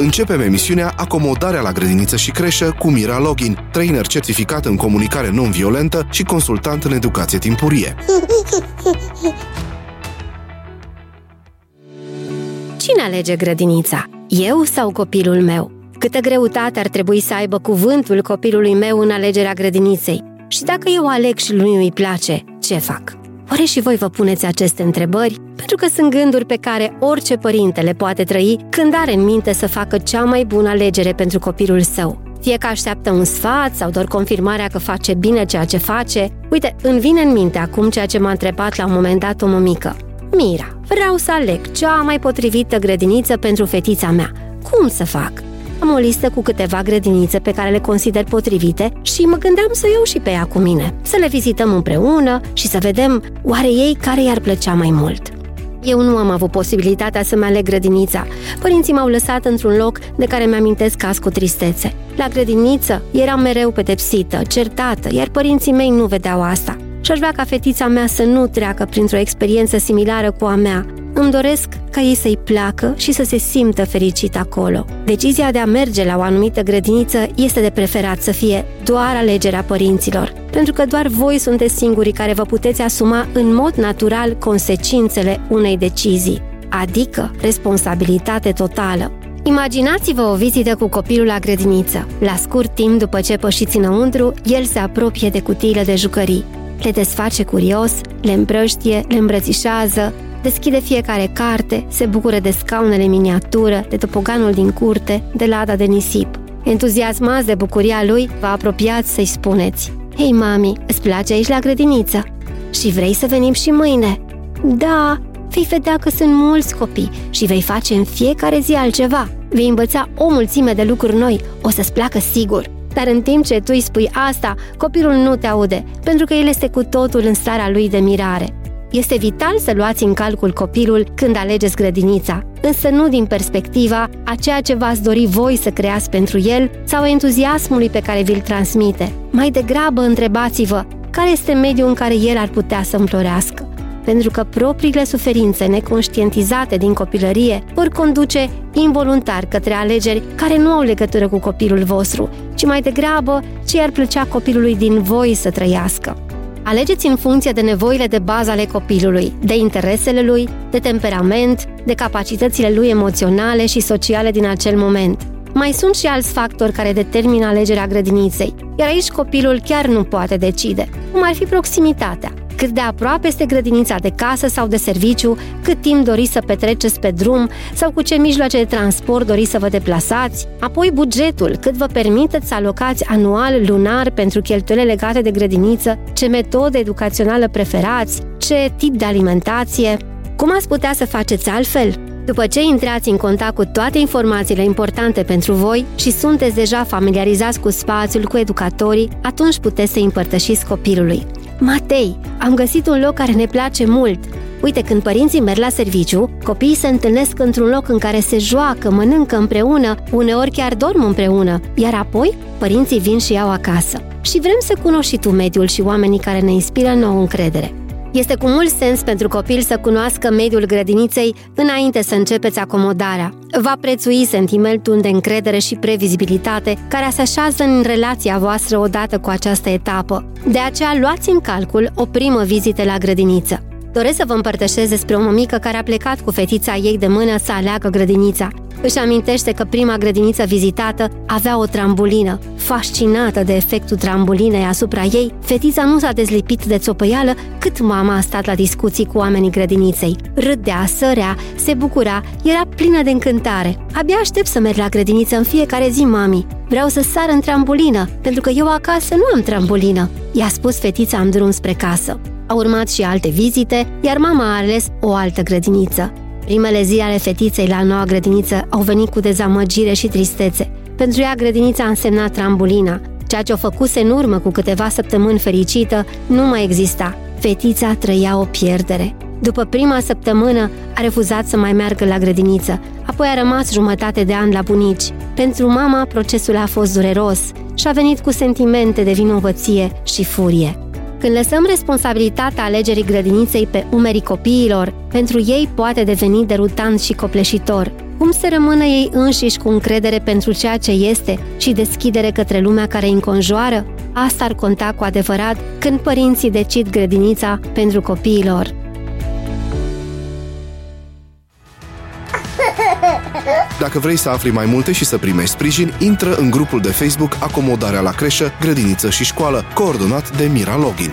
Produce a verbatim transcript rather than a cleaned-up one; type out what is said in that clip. Începem emisiunea Acomodarea la grădiniță și creșă cu Mira Login, trainer certificat în comunicare non-violentă și consultant în educație timpurie. Cine alege grădinița? Eu sau copilul meu? Câtă greutate ar trebui să aibă cuvântul copilului meu în alegerea grădiniței? Și dacă eu aleg și lui îi place, ce fac? Oare și voi vă puneți aceste întrebări? Pentru că sunt gânduri pe care orice părinte le poate trăi când are în minte să facă cea mai bună alegere pentru copilul său. Fie că așteaptă un sfat sau doar confirmarea că face bine ceea ce face. Uite, îmi vine în minte acum ceea ce m-a întrebat la un moment dat o mămică. Mira, vreau să aleg cea mai potrivită grădiniță pentru fetița mea. Cum să fac? Am o listă cu câteva grădinițe pe care le consider potrivite și mă gândeam să iau și pe ea cu mine, să le vizităm împreună și să vedem oare ei care i-ar plăcea mai mult. Eu nu am avut posibilitatea să-mi aleg grădinița. Părinții m-au lăsat într-un loc de care mi-amintesc azi cu tristețe. La grădiniță eram mereu pedepsită, certată, iar părinții mei nu vedeau asta. Și-aș vrea ca fetița mea să nu treacă printr-o experiență similară cu a mea. Îmi doresc ca ei să-i placă și să se simtă fericit acolo. Decizia de a merge la o anumită grădiniță este de preferat să fie doar alegerea părinților, pentru că doar voi sunteți singurii care vă puteți asuma în mod natural consecințele unei decizii, adică responsabilitate totală. Imaginați-vă o vizită cu copilul la grădiniță. La scurt timp după ce pășiți înăuntru, el se apropie de cutiile de jucării. Le desface curios, le îmbrăștie, le îmbrățișează, deschide fiecare carte, se bucură de scaunele miniatură, de topoganul din curte, de lada de nisip. Entuziasmați de bucuria lui, vă apropiați să-i spuneți: „Hei, mami, îți place aici la grădiniță? Și vrei să venim și mâine?” „Da, vei vedea că sunt mulți copii și vei face în fiecare zi altceva. Vei învăța o mulțime de lucruri noi, o să-ți placă sigur.” Dar în timp ce tu îi spui asta, copilul nu te aude, pentru că el este cu totul în starea lui de mirare. Este vital să luați în calcul copilul când alegeți grădinița, însă nu din perspectiva a ceea ce v-ați dori voi să creați pentru el sau a entuziasmului pe care vi-l transmite. Mai degrabă întrebați-vă care este mediul în care el ar putea să împlorească, pentru că propriile suferințe neconștientizate din copilărie vor conduce involuntar către alegeri care nu au legătură cu copilul vostru, ci mai degrabă ce ar plăcea copilului din voi să trăiască. Alegeți în funcție de nevoile de bază ale copilului, de interesele lui, de temperament, de capacitățile lui emoționale și sociale din acel moment. Mai sunt și alți factori care determină alegerea grădiniței, iar aici copilul chiar nu poate decide, cum ar fi proximitatea. Cât de aproape este grădinița de casă sau de serviciu, cât timp doriți să petreceți pe drum sau cu ce mijloace de transport doriți să vă deplasați, apoi bugetul, cât vă permiteți să alocați anual, lunar pentru cheltuielile legate de grădiniță, ce metodă educațională preferați, ce tip de alimentație. Cum ați putea să faceți altfel? După ce intrați în contact cu toate informațiile importante pentru voi și sunteți deja familiarizați cu spațiul, cu educatorii, atunci puteți să împărtășiți copilului: „Matei, am găsit un loc care ne place mult.” Uite, când părinții merg la serviciu, copiii se întâlnesc într-un loc în care se joacă, mănâncă împreună, uneori chiar dorm împreună, iar apoi părinții vin și iau acasă. Și vrem să cunoști și tu mediul și oamenii care ne inspiră nouă încredere. Este cu mult sens pentru copil să cunoască mediul grădiniței înainte să începeți acomodarea. Va prețui sentimentul de încredere și previzibilitate care se așează în relația voastră odată cu această etapă. De aceea luați în calcul o primă vizită la grădiniță. Doresc să vă împărtășesc despre o mămică care a plecat cu fetița ei de mână să aleagă grădinița. Își amintește că prima grădiniță vizitată avea o trambulină. Fascinată de efectul trambulinei asupra ei, fetița nu s-a dezlipit de țopăială cât mama a stat la discuții cu oamenii grădiniței. Râdea, sărea, se bucura, era plină de încântare. „Abia aștept să merg la grădiniță în fiecare zi, mami. Vreau să sar în trambulină, pentru că eu acasă nu am trambulină”, i-a spus fetița în drum spre casă. Au urmat și alte vizite, iar mama a ales o altă grădiniță. Primele zile ale fetiței la noua grădiniță au venit cu dezamăgire și tristețe. Pentru ea grădinița a însemnat trambulina. Ceea ce o făcuse în urmă cu câteva săptămâni fericită nu mai exista. Fetița trăia o pierdere. După prima săptămână a refuzat să mai meargă la grădiniță, apoi a rămas jumătate de an la bunici. Pentru mama procesul a fost dureros și a venit cu sentimente de vinovăție și furie. Când lăsăm responsabilitatea alegerii grădiniței pe umerii copiilor, pentru ei poate deveni derutant și copleșitor. Cum să rămână ei înșiși cu încredere pentru ceea ce este și deschidere către lumea care îi înconjoară? Asta ar conta cu adevărat când părinții decid grădinița pentru copiilor. Dacă vrei să afli mai multe și să primești sprijin, intră în grupul de Facebook Acomodarea la creșă, grădiniță și școală, coordonat de Mira Login.